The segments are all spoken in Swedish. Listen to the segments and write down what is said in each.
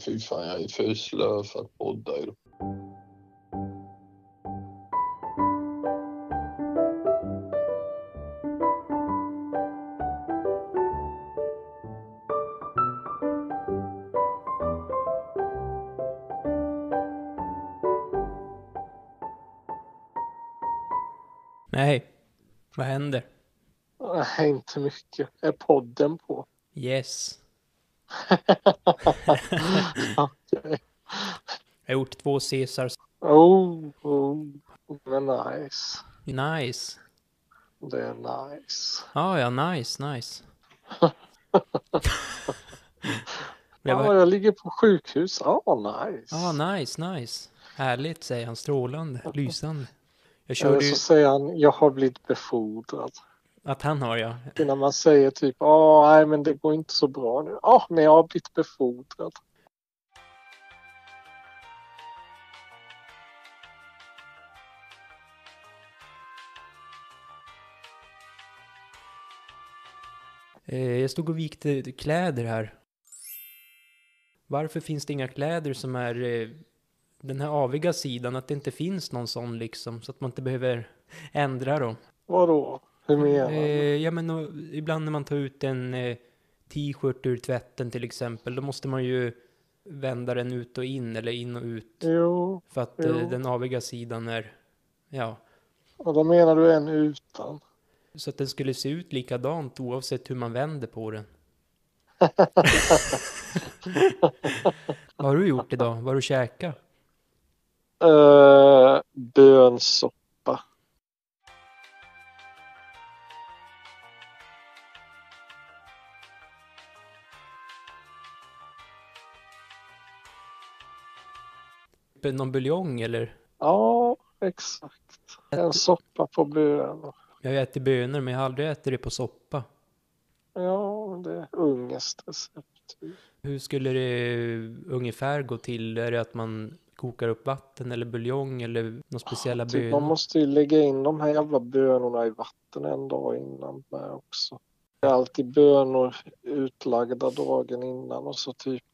fy fan, jag är för slö för att podda. Nej, vad händer? Nej, inte mycket. Är podden på? Yes. Okay. Jag har gjort 2 Caesars. Oh, nice. Nice. Det är nice. Ja, nice. Jag ligger på sjukhus. Nice. Nice. Härligt, säger han strålande, lysande. Eller så säger han, jag har blivit befordrad. Att han har, ja. När man säger typ, nej men det går inte så bra nu. Men jag har blivit befordrad. Jag stod och vikte kläder här. Varför finns det inga kläder som är... den här aviga sidan, att det inte finns någon sån liksom, så att man inte behöver ändra dem. Vadå? Hur menar du? Ja, men ibland när man tar ut en t-shirt ur tvätten till exempel, då måste man ju vända den ut och in, eller in och ut. Jo. För att den aviga sidan är, ja. Och då menar du en utan? Så att den skulle se ut likadant oavsett hur man vänder på den. Vad har du gjort idag? Vad har du käkat? Bönsoppa. Någon buljong eller? Ja, exakt. En soppa på bönor. Jag äter bönor, men jag har aldrig ätit det på soppa. Ja, det är ungeskt recept. Hur skulle det ungefär gå till? Är det att man kokar upp vatten eller buljong eller några speciella bönor? Man måste ju lägga in de här jävla bönorna i vatten en dag innan med också. Det är alltid bönor utlagda dagen innan och så typ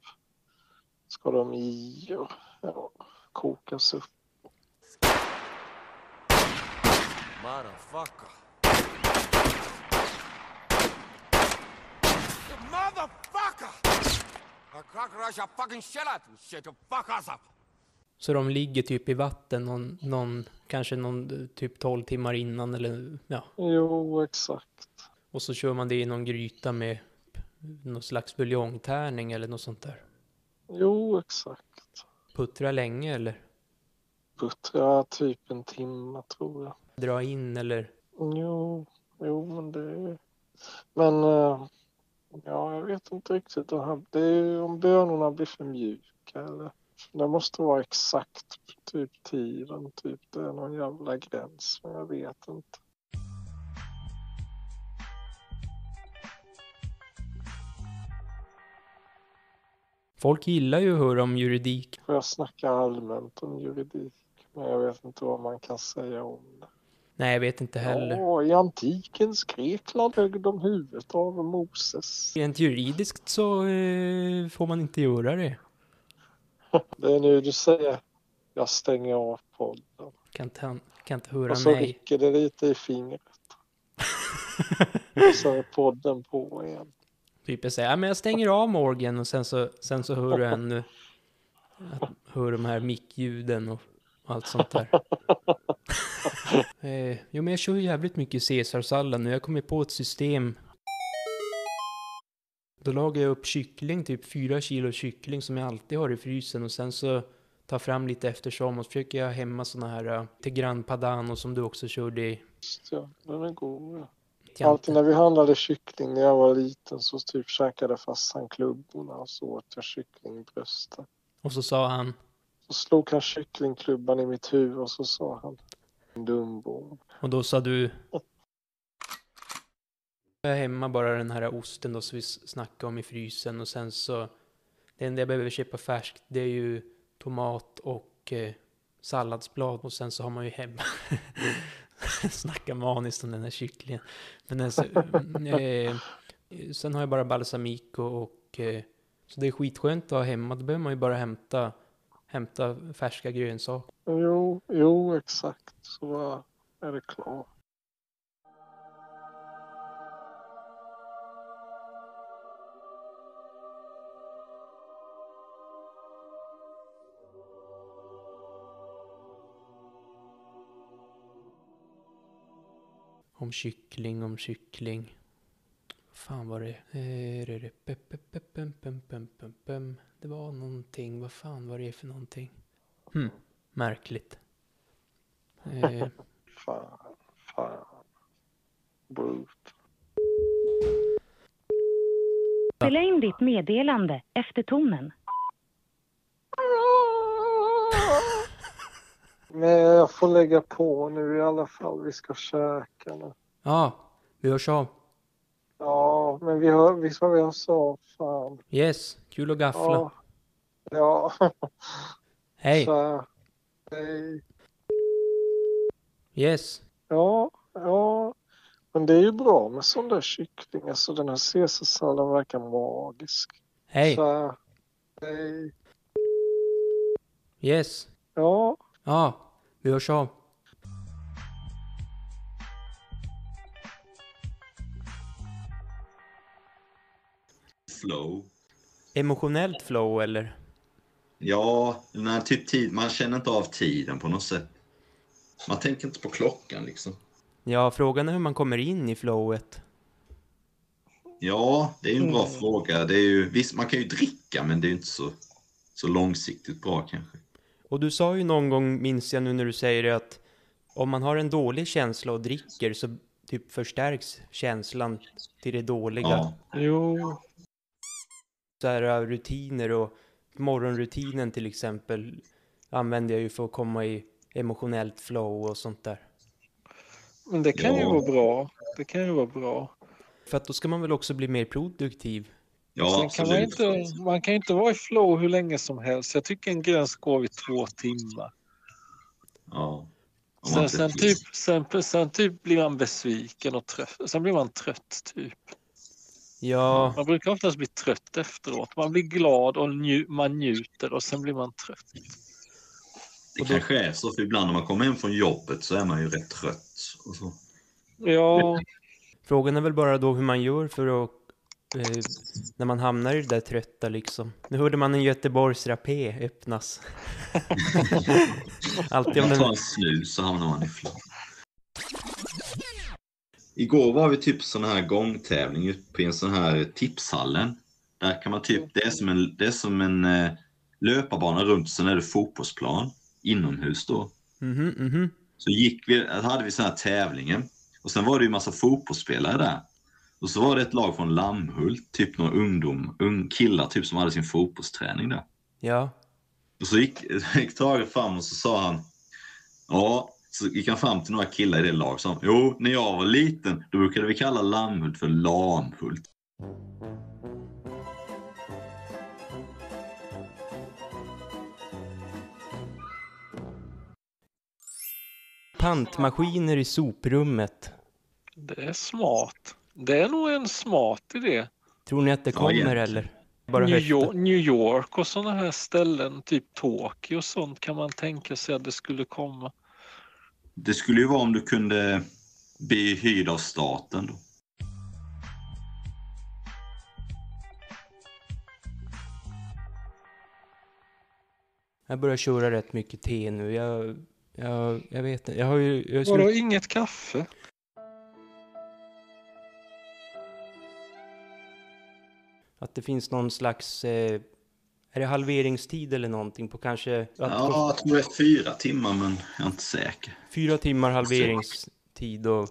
ska de i och kokas upp. Motherfucker. Motherfucker. Så de ligger typ i vatten kanske någon typ 12 timmar innan eller ja. Jo, exakt. Och så kör man det i någon gryta med någon slags buljongtärning eller något sånt där. Jo, exakt. Puttra länge eller? Puttra typ en timme tror jag. Dra in eller? Jo men det är... Men ja, jag vet inte riktigt. Det är ju om bönorna blir för mjuka eller... Det måste vara exakt typ tiden, typ det är någon jävla gräns, men jag vet inte. Folk gillar ju att höra om juridik. Jag snackar allmänt om juridik, men jag vet inte vad man kan säga om det. Nej, jag vet inte heller. I antikens Grekland högg de huvudet av Moses. Rent juridiskt så får man inte göra det. Det är nu du säger, jag stänger av podden. Kan inte höra mig. Och så rycker det lite i fingret. Och så är podden på igen. Typ jag säger, men jag stänger av Morgan och sen så hör du ännu. Hör de här mickljuden och allt sånt där. Jo, men jag kör jävligt mycket Caesarsallad nu. Jag kommer på ett system. Då lagar jag upp kyckling, typ 4 kilo kyckling som jag alltid har i frysen. Och sen så tar fram lite eftersom och så försöker jag hämma såna här till Grana Padano som du också körde i. Just ja, den är god. Ja. Alltid när vi handlade kyckling när jag var liten så typ käkade fastan klubborna och så åt jag kycklingbröstet. Och så sa han? Så slog han kycklingklubban i mitt huvud och så sa han dumbo. Och då sa du... Jag hemma bara den här osten då som vi snackade om i frysen och sen så det enda jag behöver köpa färskt det är ju tomat och salladsblad och sen så har man ju hemma snackar maniskt om den här kycklingen men sen har jag bara balsamico och Så det är skitskönt att ha hemma. Då behöver man ju bara hämta färska grönsaker. Jo, exakt. Så är det klart. Om kyckling. Fan var det? Det var någonting. Vad fan var det för någonting? Märkligt. Fan. Brut. Spela in ditt meddelande efter tonen. Nej, jag får lägga på nu i alla fall. Vi ska käka nu. Ja, vi hörs av. Ja, men visst var vi hörs av. Fan. Yes, kul att gaffla. Ja. Hej. Så, hej. Yes. Ja. Men det är ju bra med sån där kyckling. Alltså den här caesarsalladen verkar magisk. Hej. Så, hej. Yes. Ja. Vi hörs av. Flow. Emotionellt flow, eller? Ja, men typ tid. Man känner inte av tiden på något sätt. Man tänker inte på klockan, liksom. Ja, frågan är hur man kommer in i flowet. Ja, det är ju en bra fråga. Det är ju, visst, man kan ju dricka, men det är ju inte så långsiktigt bra, kanske. Och du sa ju någon gång, minns jag nu när du säger det, att om man har en dålig känsla och dricker så typ förstärks känslan till det dåliga. Ja. Jo. Så här rutiner och morgonrutinen till exempel använder jag ju för att komma i emotionellt flow och sånt där. Men det kan ju vara bra. För att då ska man väl också bli mer produktiv. Ja, sen kan man kan inte vara i flow hur länge som helst. Jag tycker en gräns går vid 2 timmar. Ja. Sen typ blir man besviken och trött. Sen blir man trött typ. Ja. Man brukar oftast bli trött efteråt. Man blir glad och man njuter och sen blir man trött. Det kanske är så för ibland när man kommer hem från jobbet så är man ju rätt trött. Och så. Ja. Frågan är väl bara då hur man gör för att när man hamnar i det där trötta liksom. Nu hörde man en Göteborgsrapé öppnas. Alltid om man tar en snus så hamnar man i flow. Igår var vi typ sån här gångtävling på en sån här tipshallen. Där kan man typ, det är som en löparbana runt, sen är det fotbollsplan inomhus då. Mm-hmm. Så hade vi sån här tävlingen. Och sen var det ju en massa fotbollsspelare där. Och så var det ett lag från Lammhult, typ några ung killar typ som hade sin fotbollsträning där. Ja. Och så gick Tage fram och så sa han, ja, så gick han fram till några killar i det lag som, jo, när jag var liten, då brukade vi kalla Lammhult för Lammhult. Pantmaskiner i soprummet. Det är smart. Det är nog en smart idé. Tror ni att det kommer eller? Bara New York och sådana här ställen, typ Tokyo och sånt, kan man tänka sig att det skulle komma. Det skulle ju vara om du kunde bli hyrd av staten då. Jag börjar köra rätt mycket te nu. Jag vet inte. Vadå, inget kaffe? Att det finns någon slags är det halveringstid eller någonting på kanske... jag tror det är 4 timmar, men jag är inte säker. 4 timmar halveringstid och...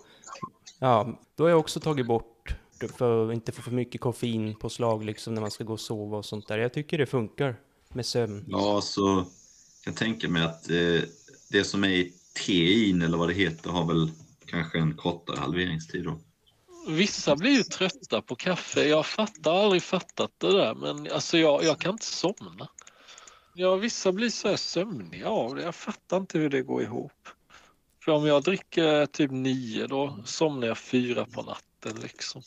Ja, då har jag också tagit bort för att inte få för mycket koffein på slag liksom när man ska gå och sova och sånt där. Jag tycker det funkar med sömn. Ja, så jag tänker mig att det som är tein eller vad det heter har väl kanske en kortare halveringstid då. Vissa blir ju trötta på kaffe. Jag har aldrig fattat det där. Men alltså jag kan inte somna. Ja, vissa blir så här sömniga av det. Jag fattar inte hur det går ihop. För om jag dricker typ 9, då somnar jag 4 på natten liksom.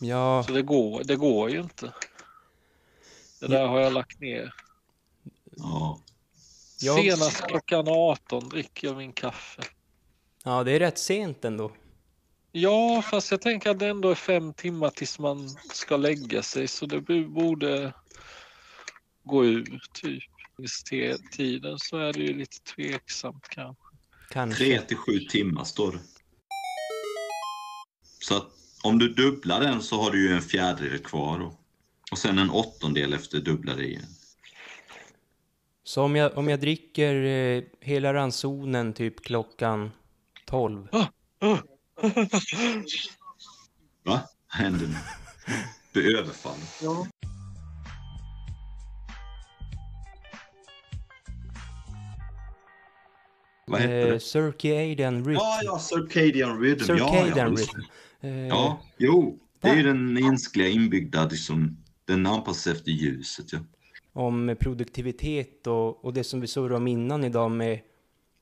Ja. Så det går ju inte. Det där har jag lagt ner. Ja. Senast klockan 18 dricker jag min kaffe. Ja, det är rätt sent ändå. Ja, fast jag tänker att det ändå är 5 timmar tills man ska lägga sig. Så det borde gå ur typ. I tiden så är det ju lite tveksamt kanske. 3-7 timmar står det. Så att om du dubblar den så har du ju en fjärdedel kvar då. Och sen en 8:ondel efter dubblar igen. Så om jag dricker hela ransonen typ klockan 12. Va? Händer nu? Du överfall. Ja. Vad heter det? Circadian Rhythm. Ja, Circadian Rhythm. Circadian Rhythm. Det är ju den mänskliga inbyggda, liksom, den anpassas efter ljuset. Ja. Om produktivitet och det som vi såg om innan idag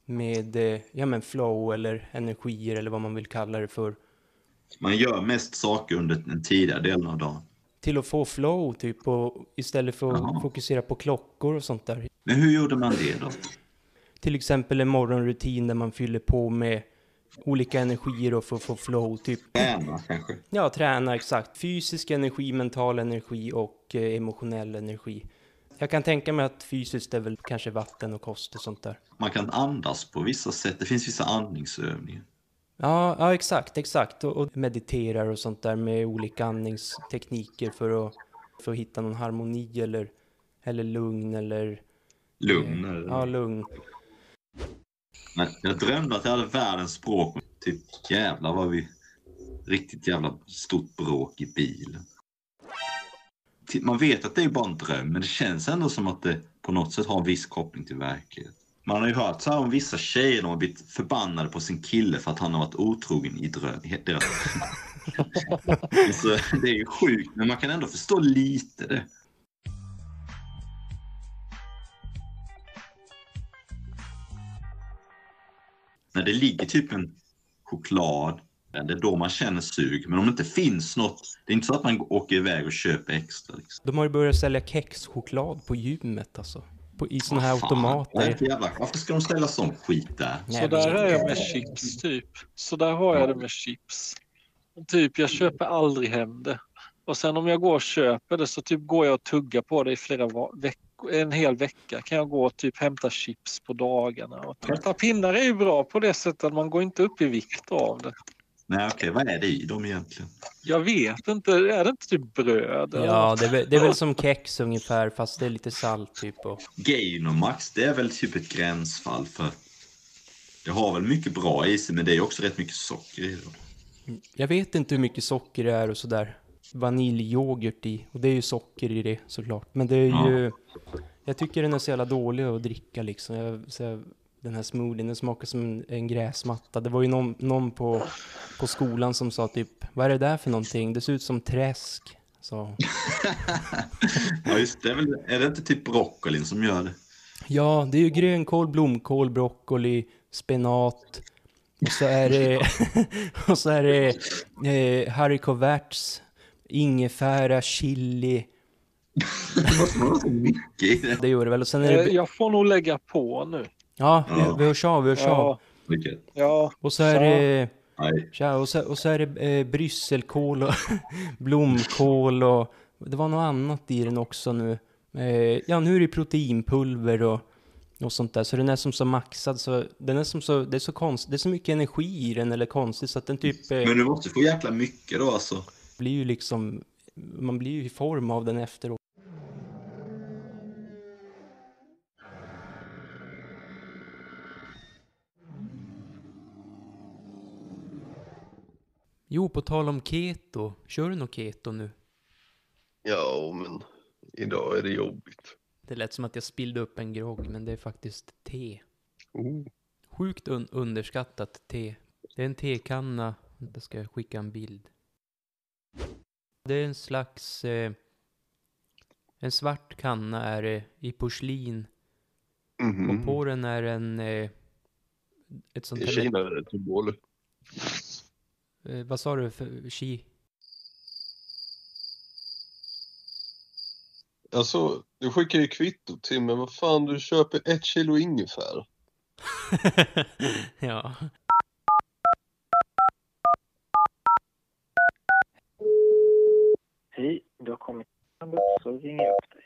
med flow eller energier eller vad man vill kalla det för. Man gör mest saker under den tidiga delen av dagen. Till att få flow typ, och istället för att fokusera på klockor och sånt där. Men hur gjorde man det då? Till exempel en morgonrutin där man fyller på med olika energier och för att få flow. Typ. Träna kanske? Ja, träna exakt. Fysisk energi, mental energi och emotionell energi. Jag kan tänka mig att fysiskt är väl kanske vatten och kost och sånt där. Man kan andas på vissa sätt. Det finns vissa andningsövningar. Ja exakt. Och mediterar och sånt där med olika andningstekniker för att hitta någon harmoni eller lugn eller... Lugn? Ja, lugn. Men jag drömde att jag hade världens språk. Typ jävlar var vi riktigt jävla stort bråk i bilen. Man vet att det är bara en dröm, men det känns ändå som att det på något sätt har en viss koppling till verkligheten. Man har ju hört så här om vissa tjejer som har blivit förbannade på sin kille för att han har varit otrogen i dröm. Så det är ju sjukt, men man kan ändå förstå lite det. När det ligger typ en choklad, det är då man känner sug. Men om det inte finns något, det är inte så att man åker iväg och köper extra. Liksom. De har ju börjat sälja kexchoklad på gymmet alltså. I såna här automater. Varför ska de ställa sån skit där? Så där är jag med chips typ. Så där har jag det med chips. Typ jag köper aldrig hem det. Och sen om jag går och köper det så typ går jag och tuggar på det i flera veckor. En hel vecka kan jag gå och typ hämta chips på dagarna. Och tvätta pinnar är ju bra på det sättet att man går inte upp i vikt av det. Nej okej, vad är det i dem egentligen? Jag vet inte, är det inte typ bröd? Eller? Ja, det är väl som kex ungefär fast det är lite salt typ. Och... Gainomax, det är väl typ ett gränsfall för det har väl mycket bra i sig men det är också rätt mycket socker i det. Jag vet inte hur mycket socker det är och sådär. Vaniljyoghurt i, och det är ju socker i det såklart, men det är ju jag tycker den är så jävla dålig att dricka liksom, den här smoothien den smakar som en gräsmatta. Det var ju någon på skolan som sa typ, vad är det där för någonting, det ser ut som träsk så. Ja just det, är det inte typ broccoli som gör det? Ja, det är ju grönkål, blomkål, broccoli, spenat. Och så är det, haricots, ingefära, chili. Det gör det väl. Och sen är det... Jag får nog lägga på nu. Ja, vi hörs av, Ja. Och så är det... Ja, och så är det brysselkål och blomkål och... Det var något annat i den också nu. Ja, nu är det proteinpulver och sånt där, så den är som så maxad, så den är som så, det är så konstigt, det är så mycket energi i den eller konstigt så att den typ... Men du måste få jäkla mycket då alltså. Blir ju liksom, man blir ju i form av den efteråt. Jo, på tal om keto, kör du något keto nu? Ja, men idag är det jobbigt. Det lät som att jag spillde upp en grogg, men det är faktiskt te. Oh. Sjukt underskattat te. Det är en tekanna. Där ska jag skicka en bild. Det är en slags... en svart kanna är det i porslin. Mm-hmm. Och på den är en... ett sånt här... I Kina är det ett symbol. Vad sa du för... Alltså, du skickar ju kvitto till mig. Vad fan, du köper 1 kilo ingefär. Ja. Hej, du har kommit. Så ringer jag upp dig.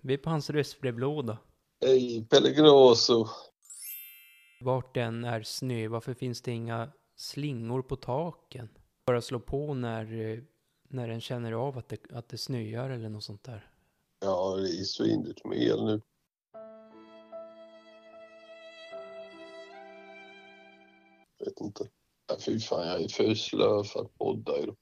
Vi är på hans röstbrevlåda. Hej, Pellegrino. Vart den är snö, varför finns det inga slingor på taken? Bara slå på när den känner av att det snöar eller något sånt där. Ja, det är så indigt med el nu. Jag vet inte. Ja, fy fan, jag är för slö för att podda idag.